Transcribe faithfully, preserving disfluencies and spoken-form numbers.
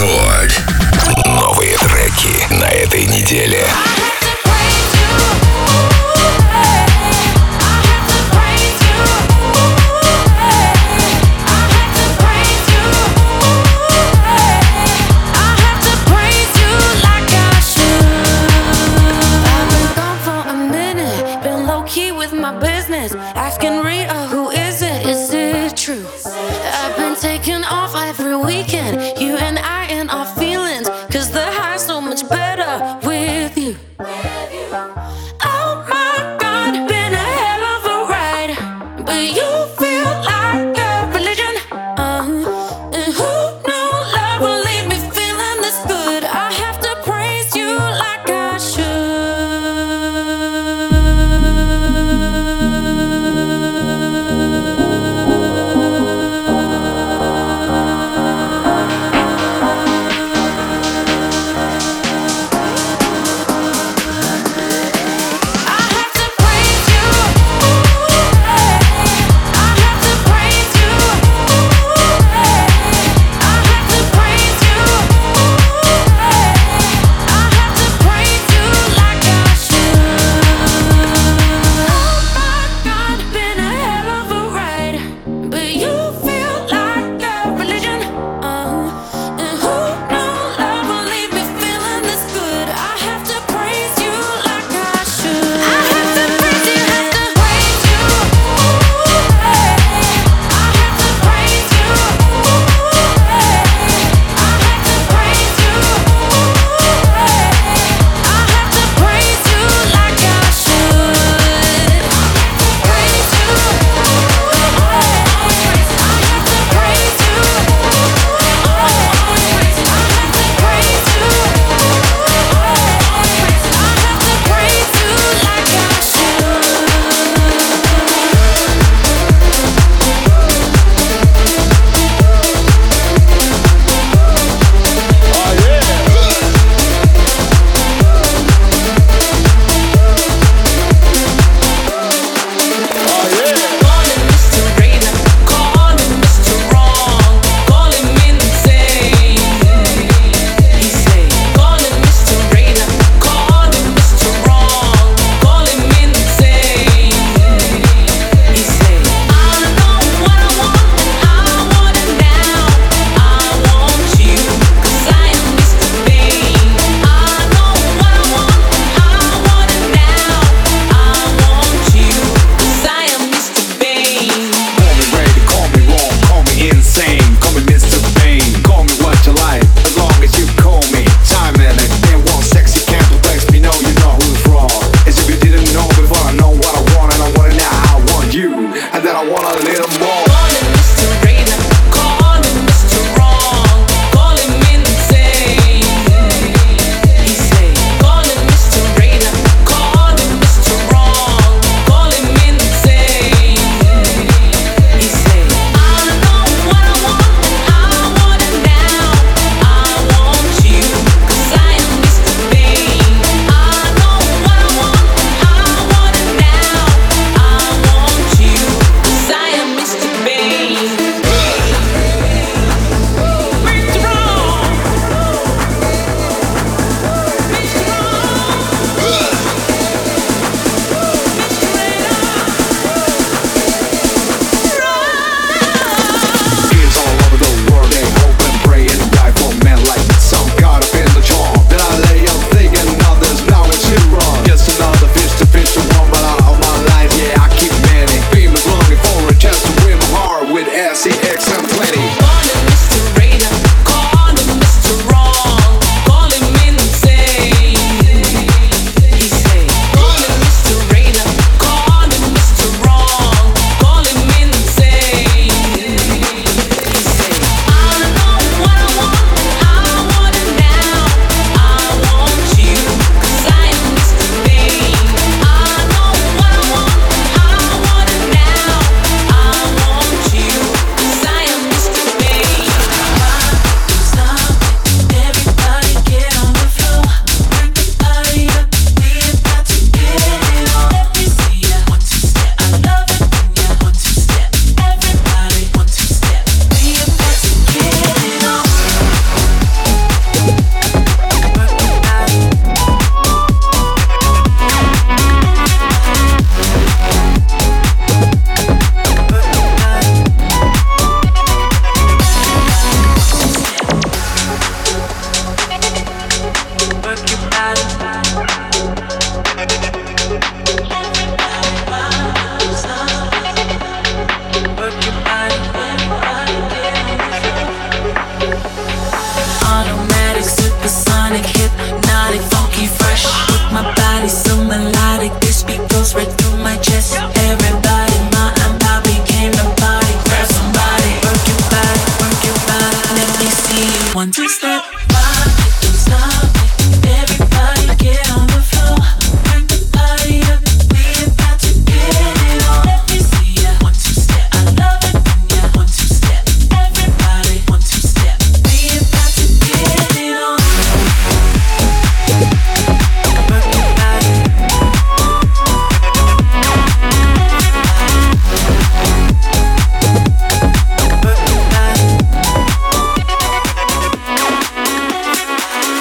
Рекорд. Новые треки на этой неделе. one two step.